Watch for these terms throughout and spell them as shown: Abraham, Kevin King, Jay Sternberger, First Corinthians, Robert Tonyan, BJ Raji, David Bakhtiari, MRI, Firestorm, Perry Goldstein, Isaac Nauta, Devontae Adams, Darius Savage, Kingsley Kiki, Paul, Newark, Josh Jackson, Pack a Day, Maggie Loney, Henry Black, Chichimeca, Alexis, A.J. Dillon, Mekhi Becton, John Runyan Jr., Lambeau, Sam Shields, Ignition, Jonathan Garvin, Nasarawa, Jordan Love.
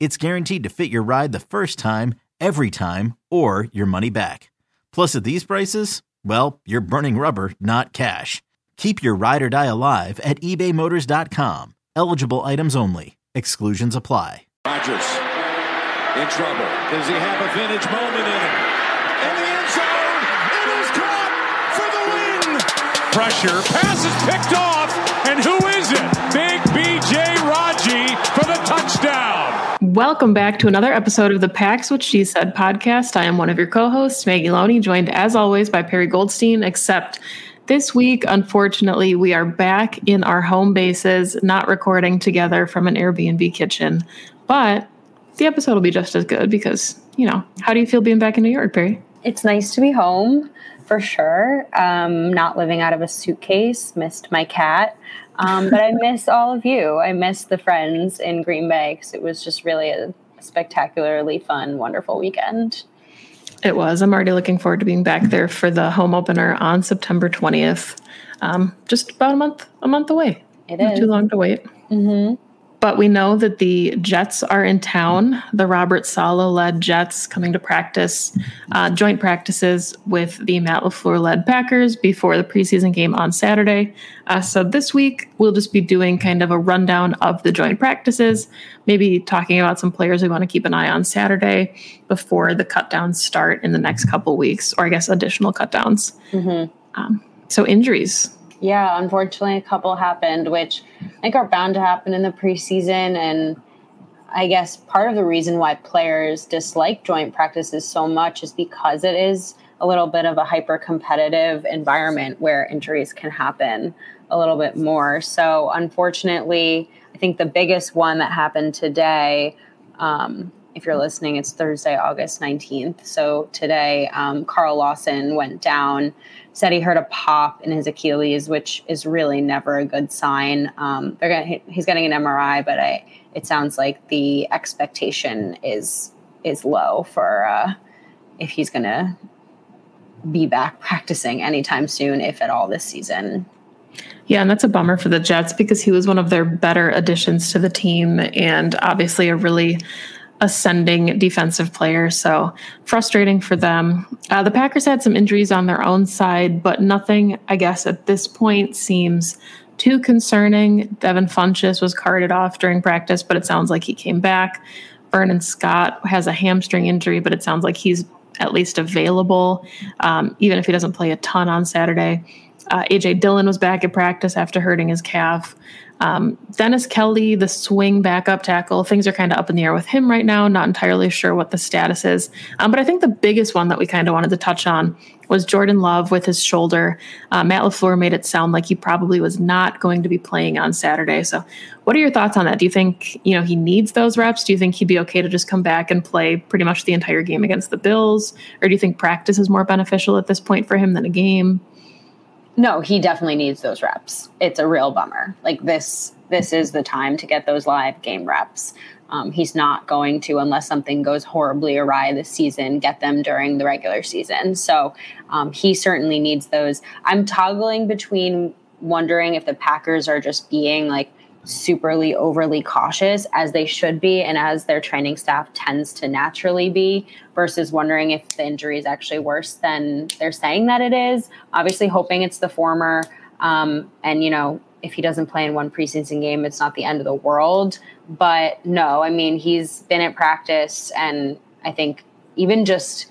it's guaranteed to fit your ride the first time, every time, or your money back. Plus, at these prices, well, you're burning rubber, not cash. Keep your ride or die alive at ebaymotors.com. Eligible items only. Exclusions apply. Rodgers in trouble. Does he have a vintage moment in him? In the end zone, it is caught for the win! Pressure, pass is picked off, and who is it? Big BJ Raji for the touchdown! Welcome back to another episode of the Packs What She Said podcast. I am one of your co-hosts, Maggie Loney, joined as always by Perry Goldstein, except this week, unfortunately, we are back in our home bases, not recording together from an Airbnb kitchen, but the episode will be just as good because, you know, how do you feel being back in New York, Perry? It's nice to be home, for sure. Not living out of a suitcase, missed my cat. But I miss all of you. I miss the friends in Green Bay because it was just really a spectacularly fun, wonderful weekend. It was. I'm already looking forward to being back there for the home opener on September 20th. Just about a month away. It is. Not too long to wait. Mm-hmm. But we know that the Jets are in town, the Robert Saleh-led Jets coming to practice, joint practices with the Matt LaFleur-led Packers before the preseason game on Saturday. So this week, we'll just be doing kind of a rundown of the joint practices, maybe talking about some players we want to keep an eye on Saturday before the cutdowns start in the next couple weeks, or I guess additional cutdowns. Mm-hmm. So injuries. Yeah, unfortunately, a couple happened, which I think are bound to happen in the preseason. And I guess part of the reason why players dislike joint practices so much is because it is a little bit of a hyper-competitive environment where injuries can happen a little bit more. So unfortunately, I think the biggest one that happened today, if you're listening, it's Thursday, August 19th. So today, Carl Lawson went down, said he heard a pop in his Achilles, which is really never a good sign. He's getting an MRI, but it sounds like the expectation is low for if he's going to be back practicing anytime soon, if at all this season. Yeah, and that's a bummer for the Jets because he was one of their better additions to the team and obviously a really ascending defensive player, so frustrating for them. The Packers had some injuries on their own side, but nothing, I guess, at this point seems too concerning. Devin Funchess was carted off during practice, but it sounds like he came back. Vernon Scott has a hamstring injury, but it sounds like he's at least available, even if he doesn't play a ton on Saturday. A.J. Dillon was back at practice after hurting his calf. Dennis Kelly, the swing backup tackle, things are kind of up in the air with him right now. Not entirely sure what the status is. But I think the biggest one that we kind of wanted to touch on was Jordan Love with his shoulder. Matt LaFleur made it sound like he probably was not going to be playing on Saturday. So what are your thoughts on that? Do you think, you know, he needs those reps? Do you think he'd be okay to just come back and play pretty much the entire game against the Bills? Or do you think practice is more beneficial at this point for him than a game? No, he definitely needs those reps. It's a real bummer. Like this is the time to get those live game reps. He's not going to, unless something goes horribly awry this season, get them during the regular season. So he certainly needs those. I'm toggling between wondering if the Packers are just being like superly overly cautious as they should be and as their training staff tends to naturally be versus wondering if the injury is actually worse than they're saying that it is. Obviously hoping it's the former. And, you know, if he doesn't play in one preseason game, it's not the end of the world. But no, I mean, he's been at practice and I think even just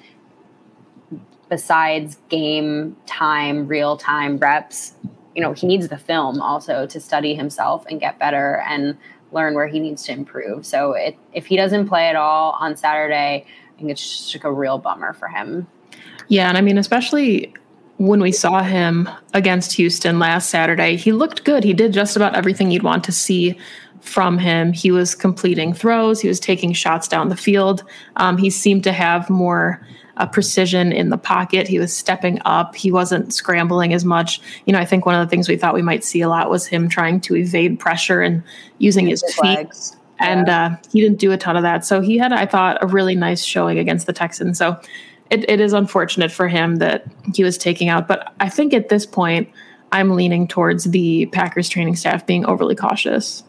besides game time, real time reps, you know, he needs the film also to study himself and get better and learn where he needs to improve. So if he doesn't play at all on Saturday, I think it's just like a real bummer for him. Yeah. And I mean, especially when we saw him against Houston last Saturday, he looked good. He did just about everything you'd want to see from him. He was completing throws. He was taking shots down the field. He seemed to have more precision in the pocket. He was stepping up. He wasn't scrambling as much. You know, I think one of the things we thought we might see a lot was him trying to evade pressure and using his feet. Legs. And he didn't do a ton of that. So he had, I thought, a really nice showing against the Texans. So it is unfortunate for him that he was taking out. But I think at this point, I'm leaning towards the Packers training staff being overly cautious.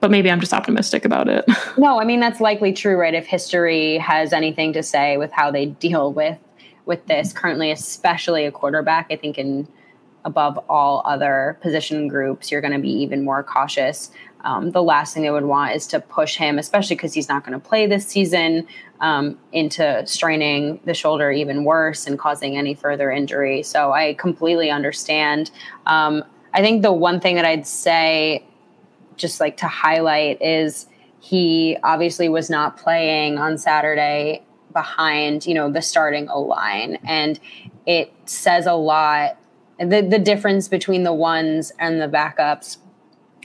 But maybe I'm just optimistic about it. No, I mean, that's likely true, right? If history has anything to say with how they deal with this currently, especially a quarterback, I think in above all other position groups, you're going to be even more cautious. The last thing they would want is to push him, especially because he's not going to play this season, into straining the shoulder even worse and causing any further injury. So I completely understand. I think the one thing that I'd say just like to highlight is he obviously was not playing on Saturday behind, you know, the starting O-line. And it says a lot, the difference between the ones and the backups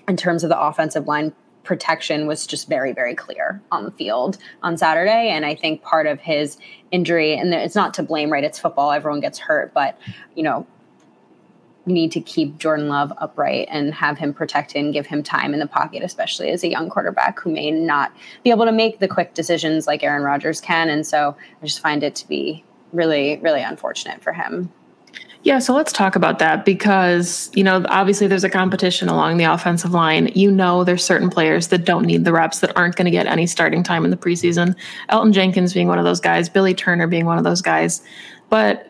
in terms of the offensive line protection was just very, very clear on the field on Saturday. And I think part of his injury, and it's not to blame, right? It's football. Everyone gets hurt, but, you know, we need to keep Jordan Love upright and have him protected and give him time in the pocket, especially as a young quarterback who may not be able to make the quick decisions like Aaron Rodgers can. And so I just find it to be really, really unfortunate for him. Yeah, so let's talk about that because, you know, obviously there's a competition along the offensive line. You know, there's certain players that don't need the reps, that aren't going to get any starting time in the preseason. Elton Jenkins being one of those guys, Billy Turner being one of those guys. But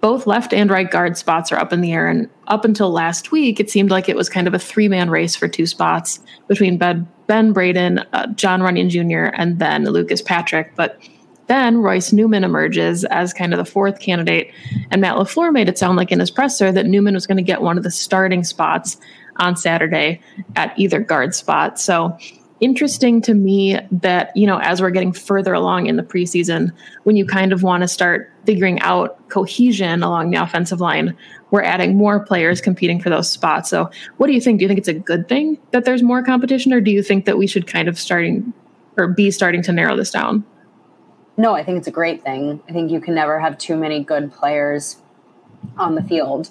both left and right guard spots are up in the air. And up until last week, it seemed like it was kind of a three-man race for two spots between Ben Braden, John Runyan Jr., and then Lucas Patrick. But then Royce Newman emerges as kind of the fourth candidate. And Matt LaFleur made it sound like in his presser that Newman was going to get one of the starting spots on Saturday at either guard spot. So interesting to me that, you know, as we're getting further along in the preseason, when you kind of want to start figuring out cohesion along the offensive line, we're adding more players competing for those spots. So what do you think? Do you think it's a good thing that there's more competition, or do you think that we should kind of be starting to narrow this down? No, I think it's a great thing. I think you can never have too many good players on the field.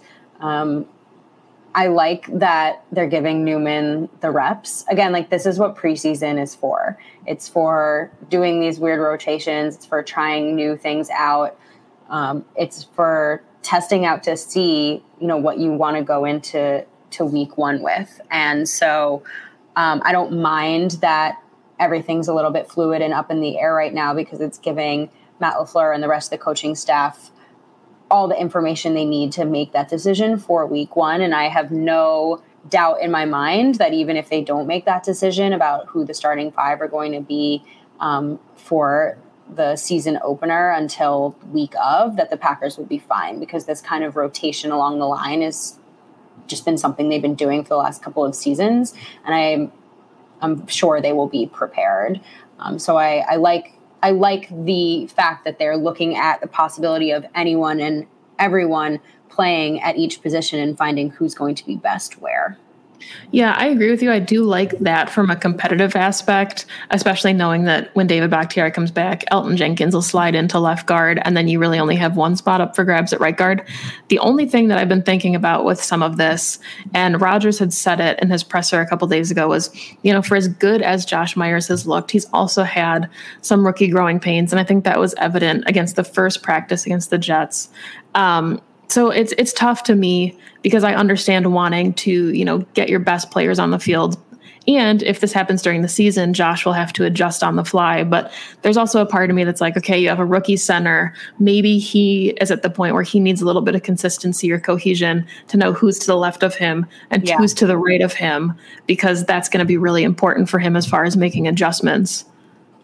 I like that they're giving Newman the reps. Again, like this is what preseason is for. It's for doing these weird rotations. It's for trying new things out. It's for testing out to see, you know, what you want to go into week one with. And so I don't mind that everything's a little bit fluid and up in the air right now because it's giving Matt LaFleur and the rest of the coaching staff all the information they need to make that decision for week one. And I have no doubt in my mind that even if they don't make that decision about who the starting five are going to be for the season opener until week of, that the Packers would be fine because this kind of rotation along the line has just been something they've been doing for the last couple of seasons. And I'm sure they will be prepared. So I like the fact that they're looking at the possibility of anyone and everyone playing at each position and finding who's going to be best where. Yeah, I agree with you. I do like that from a competitive aspect, especially knowing that when David Bakhtiari comes back, Elton Jenkins will slide into left guard, and then you really only have one spot up for grabs at right guard. The only thing that I've been thinking about with some of this, and Rodgers had said it in his presser a couple days ago, was, you know, for as good as Josh Myers has looked, he's also had some rookie growing pains, and I think that was evident against the first practice against the Jets. So it's tough to me because I understand wanting to, you know, get your best players on the field. And if this happens during the season, Josh will have to adjust on the fly. But there's also a part of me that's like, okay, you have a rookie center. Maybe he is at the point where he needs a little bit of consistency or cohesion to know who's to the left of him and who's to the right of him, because that's going to be really important for him as far as making adjustments.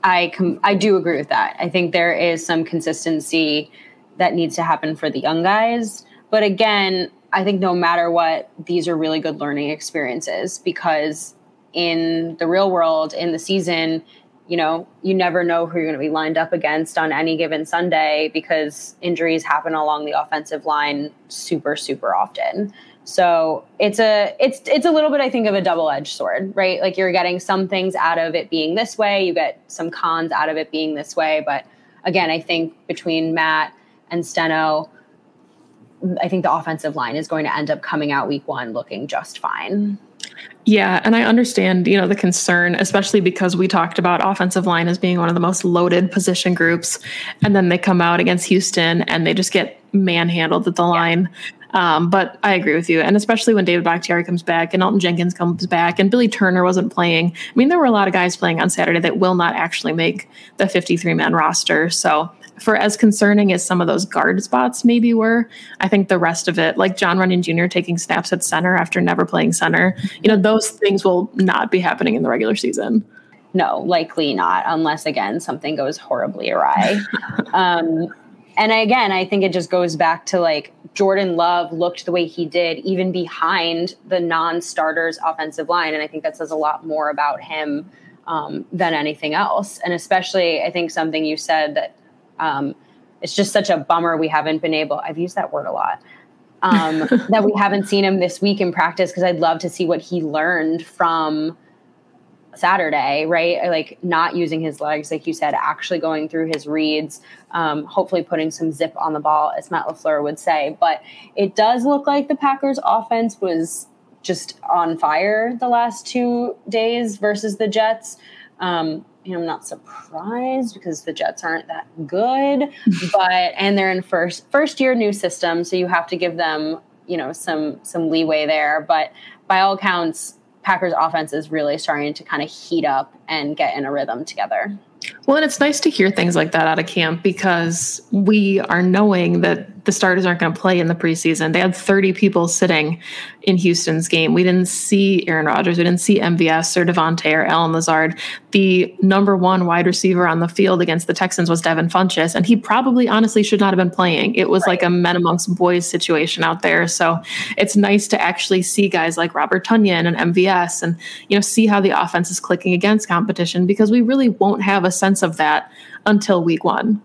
I do agree with that. I think there is some consistency that needs to happen for the young guys. But again, I think no matter what, these are really good learning experiences, because in the real world, in the season, you know, you never know who you're going to be lined up against on any given Sunday, because injuries happen along the offensive line super, super often. So it's a little bit, I think, of a double-edged sword, right? Like, you're getting some things out of it being this way. You get some cons out of it being this way. But again, I think between Matt and Steno, I think the offensive line is going to end up coming out week one looking just fine. Yeah. And I understand, you know, the concern, especially because we talked about offensive line as being one of the most loaded position groups. And then they come out against Houston and they just get manhandled at the line. But I agree with you. And especially when David Bakhtiari comes back and Elton Jenkins comes back and Billy Turner wasn't playing. I mean, there were a lot of guys playing on Saturday that will not actually make the 53-man roster. So for as concerning as some of those guard spots maybe were, I think the rest of it, like John Runyan Jr. taking snaps at center after never playing center, you know, those things will not be happening in the regular season. No, likely not, unless, again, something goes horribly awry. And again, I think it just goes back to, like, Jordan Love looked the way he did even behind the non-starters offensive line. And I think that says a lot more about him than anything else. And especially, I think something you said that, it's just such a bummer we haven't been able, I've used that word a lot, that we haven't seen him this week in practice, because I'd love to see what he learned from Saturday, right? Like, not using his legs, like you said, actually going through his reads, hopefully putting some zip on the ball, as Matt LaFleur would say. But it does look like the Packers offense was just on fire the last 2 days versus the Jets. I'm not surprised, because the Jets aren't that good, and they're in first year new system. So you have to give them, you know, some leeway there. But by all counts, Packers offense is really starting to kind of heat up and get in a rhythm together. Well, and it's nice to hear things like that out of camp, because we are knowing that the starters aren't going to play in the preseason. They had 30 people sitting in Houston's game. We didn't see Aaron Rodgers. We didn't see MVS or Devontae or Allen Lazard. The number one wide receiver on the field against the Texans was Devin Funchess, and he probably honestly should not have been playing. It was like a men amongst boys situation out there. So it's nice to actually see guys like Robert Tonyan and MVS and, you know, see how the offense is clicking against competition, because we really won't have a sense of that until week one.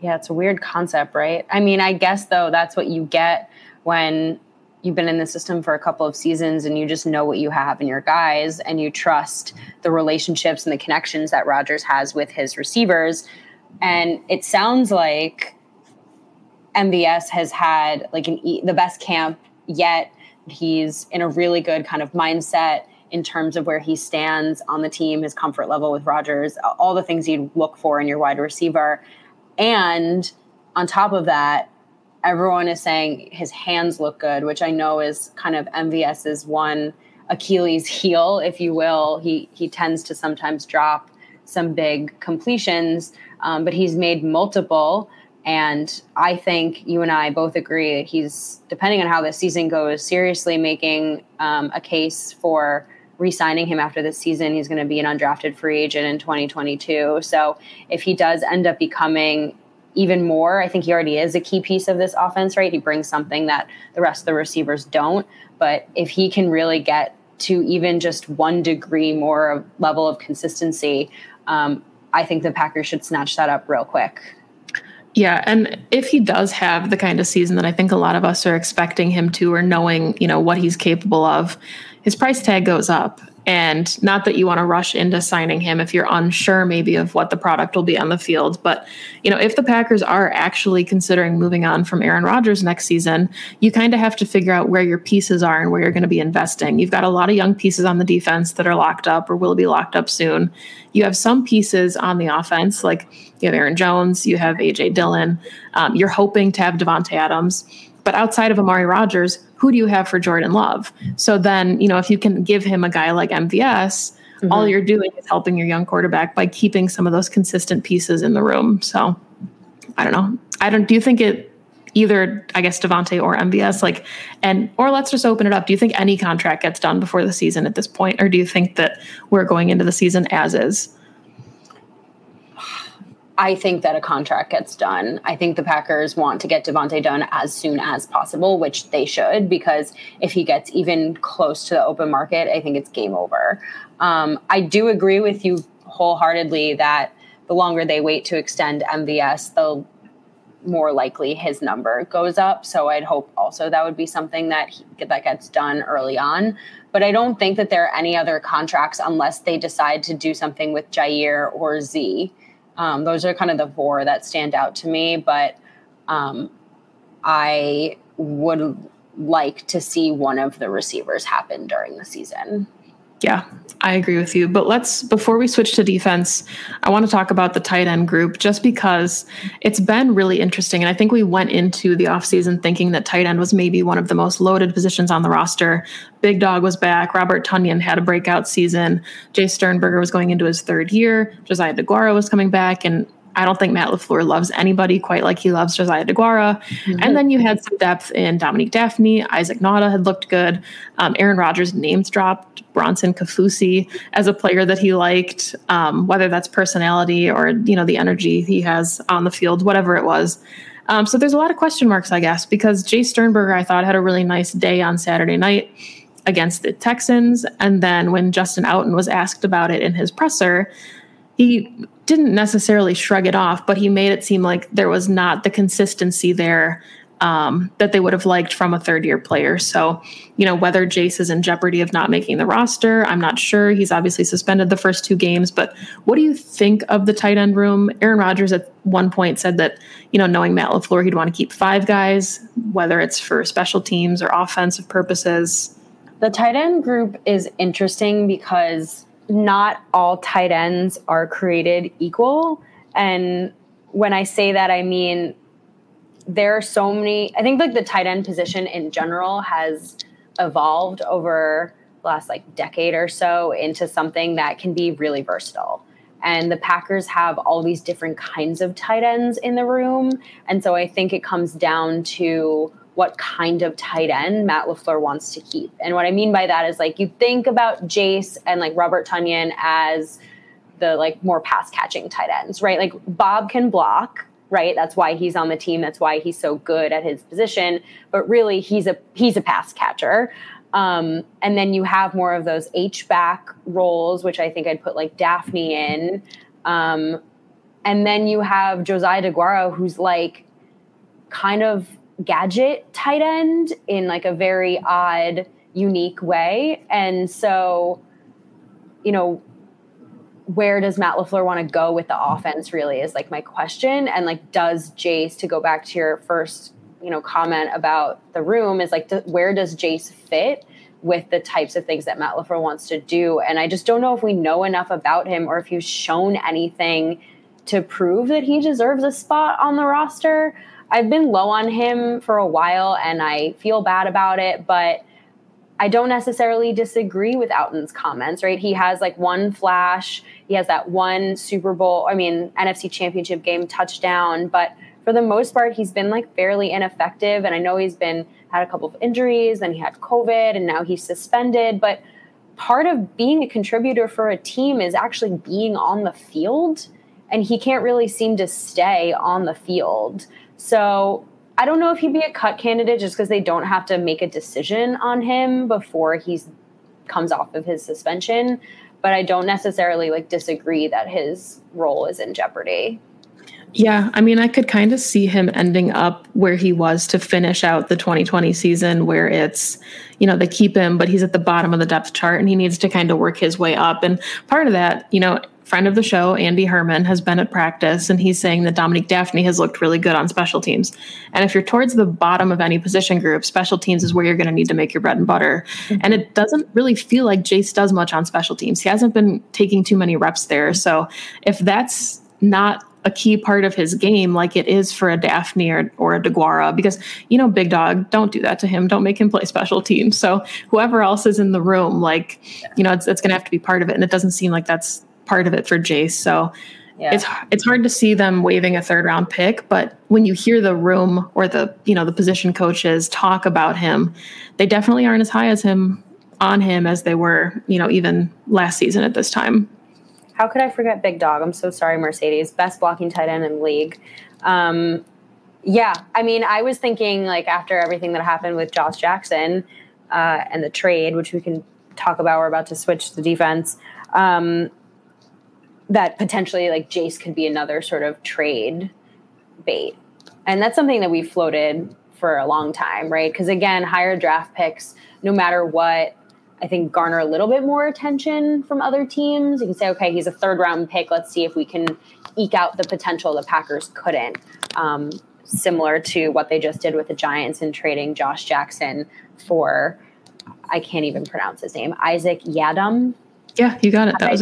Yeah, it's a weird concept, right? I mean, I guess, though, that's what you get when you've been in the system for a couple of seasons and you just know what you have in your guys, and you trust the relationships and the connections that Rodgers has with his receivers. And it sounds like MVS has had like the best camp yet. He's in a really good kind of mindset in terms of where he stands on the team, his comfort level with Rodgers, all the things you'd look for in your wide receiver. And on top of that, everyone is saying his hands look good, which I know is kind of MVS's one Achilles heel, if you will. He tends to sometimes drop some big completions, but he's made multiple. And I think you and I both agree that he's, depending on how this season goes, seriously making a case for re-signing him after this season. He's going to be an undrafted free agent in 2022. So if he does end up becoming even more, I think he already is a key piece of this offense, right? He brings something that the rest of the receivers don't. But if he can really get to even just 1 degree more of level of consistency, I think the Packers should snatch that up real quick. Yeah, and if he does have the kind of season that I think a lot of us are expecting him to, or knowing, you know, what he's capable of, his price tag goes up. And not that you want to rush into signing him if you're unsure maybe of what the product will be on the field. But, you know, if the Packers are actually considering moving on from Aaron Rodgers next season, you kind of have to figure out where your pieces are and where you're going to be investing. You've got a lot of young pieces on the defense that are locked up or will be locked up soon. You have some pieces on the offense, like you have Aaron Jones, you have A.J. Dillon. You're hoping to have Devontae Adams. But outside of Amari Rodgers, who do you have for Jordan Love? So then, you know, if you can give him a guy like MVS, all you're doing is helping your young quarterback by keeping some of those consistent pieces in the room. So I don't know. Do you think it either, I guess, Devontae or MVS, like, and, or let's just open it up. Do you think any contract gets done before the season at this point? Or do you think that we're going into the season as is? I think that a contract gets done. I think the Packers want to get Devontae done as soon as possible, which they should, because if he gets even close to the open market, I think it's game over. I do agree with you wholeheartedly that the longer they wait to extend MVS, the more likely his number goes up. So I'd hope also that would be something that gets done early on. But I don't think that there are any other contracts unless they decide to do something with Jair or Z. Those are kind of the four that stand out to me, but I would like to see one of the receivers happen during the season. Yeah, I agree with you. But before we switch to defense, I want to talk about the tight end group just because it's been really interesting. And I think we went into the offseason thinking that tight end was maybe one of the most loaded positions on the roster. Big Dog was back. Robert Tonyan had a breakout season. Jay Sternberger was going into his third year. Josiah DeGuara was coming back. And I don't think Matt LaFleur loves anybody quite like he loves Josiah DeGuara. Mm-hmm. And then you had some depth in Dominique Daphne. Isaac Nauta had looked good. Aaron Rodgers names dropped Bronson Kafusi as a player that he liked, whether that's personality or, the energy he has on the field, whatever it was. So there's a lot of question marks, I guess, because Jay Sternberger, I thought, had a really nice day on Saturday night against the Texans. And then when Justin Outen was asked about it in his presser, he didn't necessarily shrug it off, but he made it seem like there was not the consistency there that they would have liked from a third-year player. So, whether Jace is in jeopardy of not making the roster, I'm not sure. He's obviously suspended the first two games, but what do you think of the tight end room? Aaron Rodgers at one point said that, knowing Matt LaFleur, he'd want to keep five guys, whether it's for special teams or offensive purposes. The tight end group is interesting because not all tight ends are created equal. And when I say that, I mean, there are so many, I think the tight end position in general has evolved over the last decade or so into something that can be really versatile. And the Packers have all these different kinds of tight ends in the room. And so I think it comes down to what kind of tight end Matt LaFleur wants to keep. And what I mean by that is you think about Jace and Robert Tonyan as the more pass catching tight ends, right? Bob can block, right? That's why he's on the team. That's why he's so good at his position, but really he's a pass catcher. And then you have more of those H back roles, which I think I'd put Daphne in. And then you have Josiah DeGuara, who's kind of gadget tight end in a very odd, unique way. And so, where does Matt LaFleur want to go with the offense really is my question. And does Jace, to go back to your first, comment about the room, is where does Jace fit with the types of things that Matt LaFleur wants to do? And I just don't know if we know enough about him or if he's shown anything to prove that he deserves a spot on the roster. I've been low on him for a while and I feel bad about it, but I don't necessarily disagree with Outen's comments, right? He has one flash. He has that one NFC Championship game touchdown, but for the most part, he's been fairly ineffective. And I know he's had a couple of injuries, then he had COVID and now he's suspended, but part of being a contributor for a team is actually being on the field, and he can't really seem to stay on the field. So I don't know if he'd be a cut candidate just because they don't have to make a decision on him before he comes off of his suspension. But I don't necessarily disagree that his role is in jeopardy. Yeah, I mean, I could kind of see him ending up where he was to finish out the 2020 season, where it's, they keep him, but he's at the bottom of the depth chart and he needs to kind of work his way up. And part of that, friend of the show, Andy Herman, has been at practice and he's saying that Dominique Daphne has looked really good on special teams. And if you're towards the bottom of any position group, special teams is where you're going to need to make your bread and butter. Mm-hmm. And it doesn't really feel like Jace does much on special teams. He hasn't been taking too many reps there. So if that's not a key part of his game, like it is for a Daphne or a DeGuara, because, Big Dog, don't do that to him. Don't make him play special teams. So whoever else is in the room, it's going to have to be part of it. And it doesn't seem like that's part of it for Jace. So yeah, it's hard to see them waiving a third round pick, but when you hear the room or the, the position coaches talk about him, they definitely aren't as high as him on him as they were, even last season at this time. How could I forget Big Dog? I'm so sorry, Mercedes. Best blocking tight end in the league. Yeah, I mean, I was thinking, like, after everything that happened with Josh Jackson and the trade, which we can talk about, we're about to switch to the defense, that potentially, like, Jace could be another sort of trade bait. And that's something that we floated for a long time, right? Because, again, higher draft picks, no matter what, I think garner a little bit more attention from other teams. You can say, okay, he's a third-round pick. Let's see if we can eke out the potential the Packers couldn't, similar to what they just did with the Giants in trading Josh Jackson for, I can't even pronounce his name, Isaac Yadam. Yeah, you got it. That was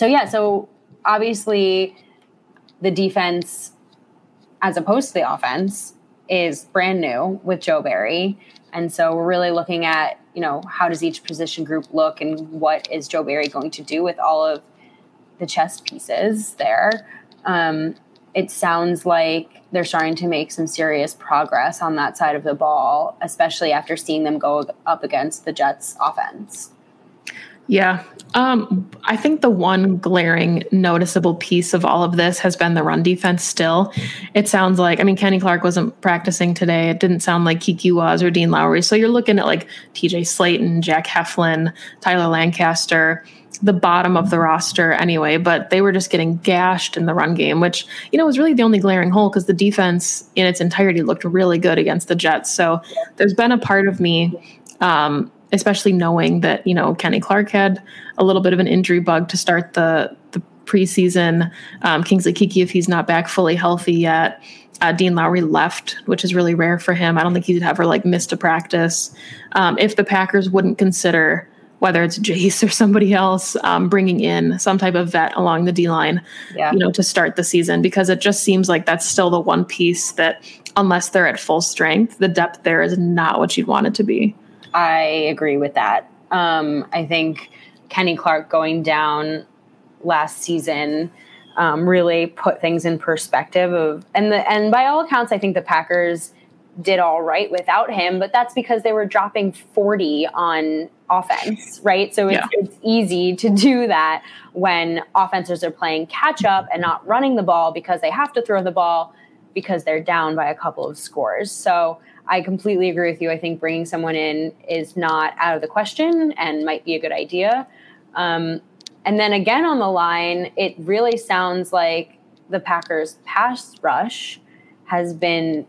it. So obviously the defense, as opposed to the offense, is brand new with Joe Barry. And so we're really looking at, you know, how does each position group look and what is Joe Barry going to do with all of the chess pieces there? It sounds like they're starting to make some serious progress on that side of the ball, especially after seeing them go up against the Jets' offense. Yeah. I think the one glaring noticeable piece of all of this has been the run defense still. It sounds like, I mean, Kenny Clark wasn't practicing today. It didn't sound like Kiki was or Dean Lowry. So you're looking at like TJ Slayton, Jack Heflin, Tyler Lancaster, the bottom of the roster anyway, but they were just getting gashed in the run game, which, you know, was really the only glaring hole because the defense in its entirety looked really good against the Jets. So there's been a part of me, especially knowing that, you know, Kenny Clark had a little bit of an injury bug to start the preseason. Kingsley Kiki, if he's not back fully healthy yet. Dean Lowry left, which is really rare for him. I don't think he'd ever like missed a practice. If the Packers wouldn't consider, whether it's Jace or somebody else, bringing in some type of vet along the D-line, you know, to start the season, because it just seems like that's still the one piece that, unless they're at full strength, the depth there is not what you'd want it to be. I agree with that. I think Kenny Clark going down last season really put things in perspective of, and by all accounts, I think the Packers did all right without him, but that's because they were dropping 40 on offense, right? So it's easy to do that when offenses are playing catch up and not running the ball because they have to throw the ball because they're down by a couple of scores. So I completely agree with you. I think bringing someone in is not out of the question and might be a good idea. And then again on the line, it really sounds like the Packers' pass rush has been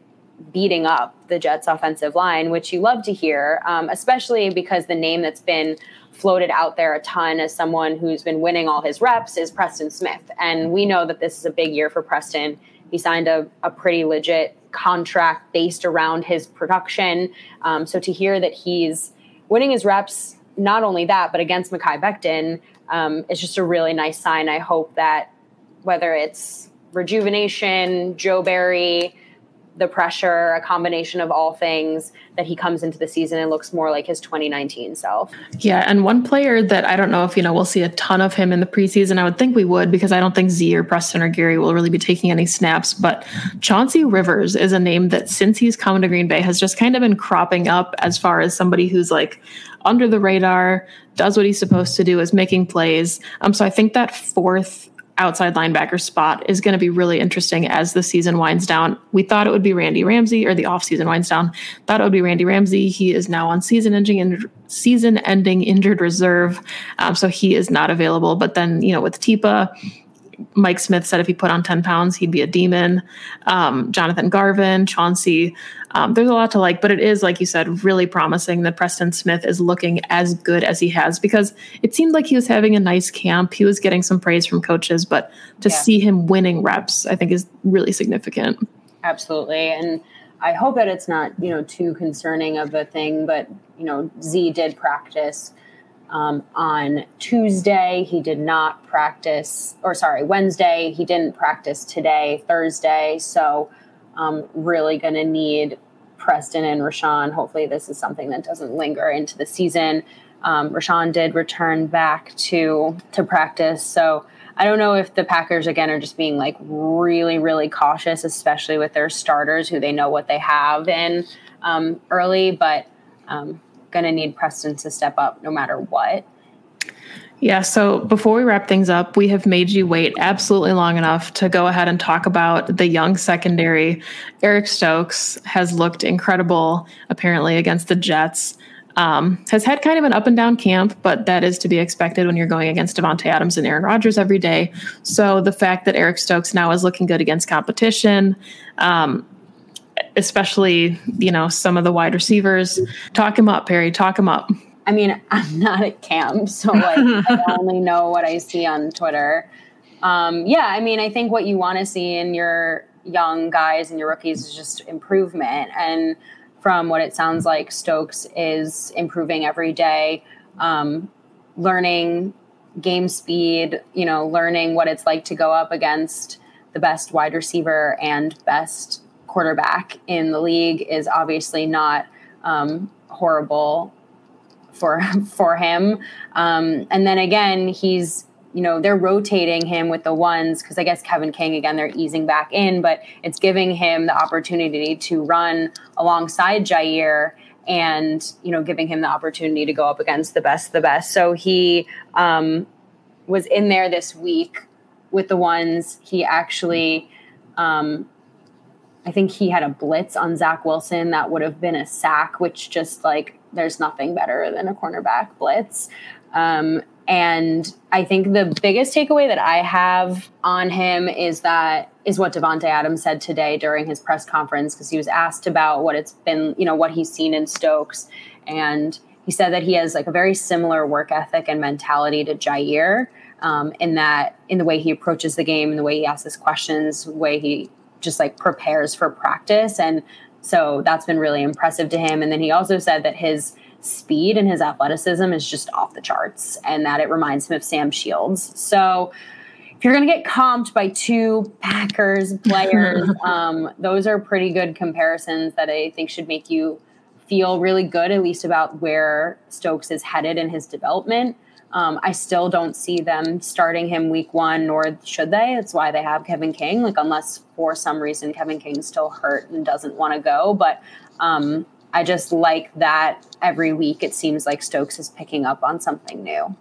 beating up the Jets' offensive line, which you love to hear, especially because the name that's been floated out there a ton as someone who's been winning all his reps is Preston Smith. And we know that this is a big year for Preston. He signed a pretty legit contract based around his production. So to hear that he's winning his reps, not only that, but against Mekhi Becton, it's just a really nice sign. I hope that whether it's rejuvenation, Joe Barry, the pressure, a combination of all things, that he comes into the season and looks more like his 2019 self. Yeah, and one player that I don't know if, you know, we'll see a ton of him in the preseason. I would think we would, because I don't think Z or Preston or Gary will really be taking any snaps, but Chauncey Rivers is a name that, since he's come to Green Bay, has just kind of been cropping up as far as somebody who's like under the radar, does what he's supposed to do, is making plays. So I think that fourth outside linebacker spot is going to be really interesting as the season winds down. We thought it would be Randy Ramsey, or the offseason winds down. Thought it would be Randy Ramsey. He is now on season-ending injured reserve, so he is not available. But then, you know, with Tipa, Mike Smith said if he put on 10 pounds, he'd be a demon. Jonathan Garvin, Chauncey, there's a lot to like, but it is, like you said, really promising that Preston Smith is looking as good as he has, because it seemed like he was having a nice camp. He was getting some praise from coaches, but to see him winning reps, I think, is really significant. Absolutely. And I hope that it's not, you know, too concerning of a thing, but, you know, Z did practice on Tuesday. He did not practice, Wednesday. He didn't practice today, Thursday. So really going to need Preston and Rashawn. Hopefully this is something that doesn't linger into the season. Rashawn did return back to practice. So I don't know if the Packers, again, are just being like really, really cautious, especially with their starters who they know what they have in early, but going to need Preston to step up no matter what. Yeah, so before we wrap things up, we have made you wait absolutely long enough to go ahead and talk about the young secondary. Eric Stokes has looked incredible, apparently, against the Jets. Has had kind of an up and down camp, but that is to be expected when you're going against Devontae Adams and Aaron Rodgers every day. So the fact that Eric Stokes now is looking good against competition, especially, you know, some of the wide receivers, talk him up, Perry, talk him up. I mean, I'm not at camp, so like I only know what I see on Twitter. Yeah, I mean, I think what you want to see in your young guys and your rookies is just improvement. And from what it sounds like, Stokes is improving every day, learning game speed, you know, learning what it's like to go up against the best wide receiver and best quarterback in the league is obviously not horrible for him. And then again, he's, you know, they're rotating him with the ones because I guess Kevin King, again, they're easing back in, but it's giving him the opportunity to run alongside Jair and, you know, giving him the opportunity to go up against the best of the best. So he was in there this week with the ones. He actually, I think he had a blitz on Zach Wilson that would have been a sack, which just like there's nothing better than a cornerback blitz. And I think the biggest takeaway that I have on him is what Devontae Adams said today during his press conference, because he was asked about what it's been, you know, what he's seen in Stokes. And he said that he has like a very similar work ethic and mentality to Jair, in the way he approaches the game, in the way he asks his questions, the way he just like prepares for practice. And so that's been really impressive to him. And then he also said that his speed and his athleticism is just off the charts and that it reminds him of Sam Shields. So if you're going to get comped by two Packers players, those are pretty good comparisons that I think should make you feel really good, at least about where Stokes is headed in his development. I still don't see them starting him week 1, nor should they. That's why they have Kevin King, like unless for some reason Kevin King's still hurt and doesn't want to go. But I just like that every week it seems like Stokes is picking up on something new.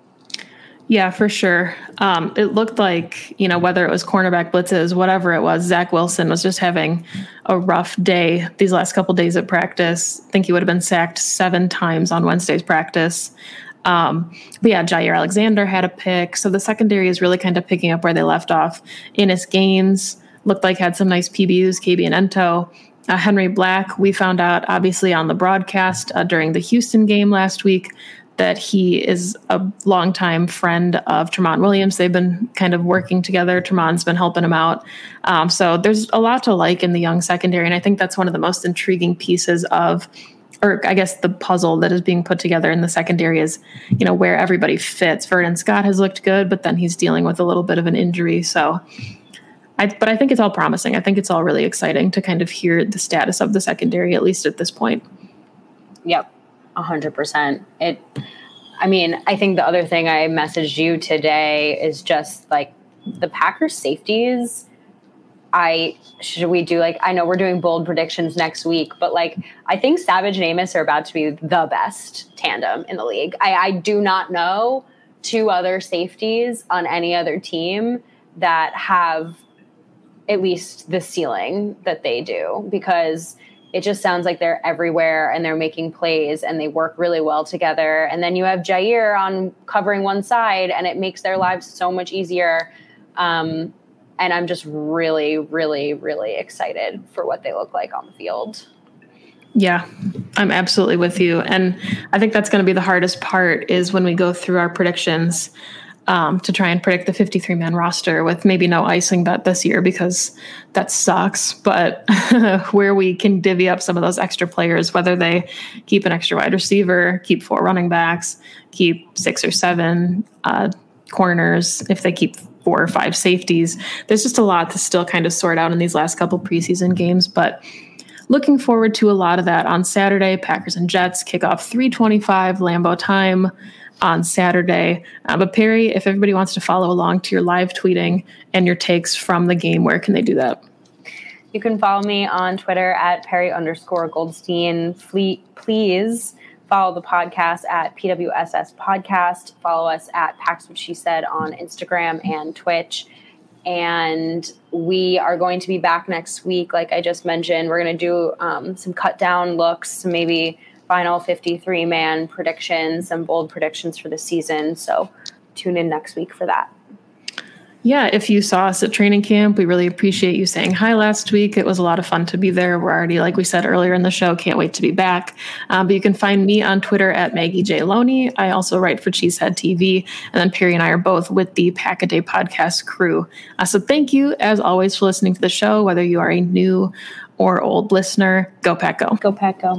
Yeah, for sure. It looked like, you know, whether it was cornerback blitzes, whatever it was, Zach Wilson was just having a rough day these last couple days at practice. I think he would have been sacked 7 times on Wednesday's practice. But yeah, Jair Alexander had a pick. So the secondary is really kind of picking up where they left off. Innis Gaines looked like had some nice PBUs, KB and Ento. Henry Black, we found out obviously on the broadcast during the Houston game last week that he is a longtime friend of Tremont Williams. They've been kind of working together. Tremont's been helping him out. So there's a lot to like in the young secondary. And I think that's one of the most intriguing pieces of, or I guess the puzzle that is being put together in the secondary is, you know, where everybody fits. Vernon Scott has looked good, but then he's dealing with a little bit of an injury. So but I think it's all promising. I think it's all really exciting to kind of hear the status of the secondary, at least at this point. Yep. 100%. I think the other thing I messaged you today is just like the Packers safeties. I know we're doing bold predictions next week, but like, I think Savage and Amos are about to be the best tandem in the league. I do not know 2 other safeties on any other team that have at least the ceiling that they do, because it just sounds like they're everywhere and they're making plays and they work really well together. And then you have Jair on covering one side and it makes their lives so much easier. And I'm just really, really, really excited for what they look like on the field. Yeah, I'm absolutely with you. And I think that's going to be the hardest part is when we go through our predictions to try and predict the 53-man roster with maybe no icing bet this year because that sucks. But where we can divvy up some of those extra players, whether they keep an extra wide receiver, keep 4 running backs, keep 6 or 7 corners, if they keep 4 or 5 safeties. There's just a lot to still kind of sort out in these last couple preseason games, but looking forward to a lot of that on Saturday. Packers and Jets kick off 3:25 Lambeau time on Saturday. But Perry, if everybody wants to follow along to your live tweeting and your takes from the game, where can they do that? You can follow me on Twitter at Perry_Goldstein. Please Follow the podcast at PWSS Podcast. Follow us at Packs What She Said on Instagram and Twitch. And we are going to be back next week. Like I just mentioned, we're going to do some cut down looks, maybe final 53-man predictions, some bold predictions for the season. So tune in next week for that. Yeah, if you saw us at training camp, we really appreciate you saying hi last week. It was a lot of fun to be there. We're already, like we said earlier in the show, can't wait to be back. But you can find me on Twitter at Maggie J. Loney. I also write for Cheesehead TV. And then Perry and I are both with the Pack a Day podcast crew. So thank you, as always, for listening to the show, whether you are a new or old listener. Go Pack Go. Go Pack Go.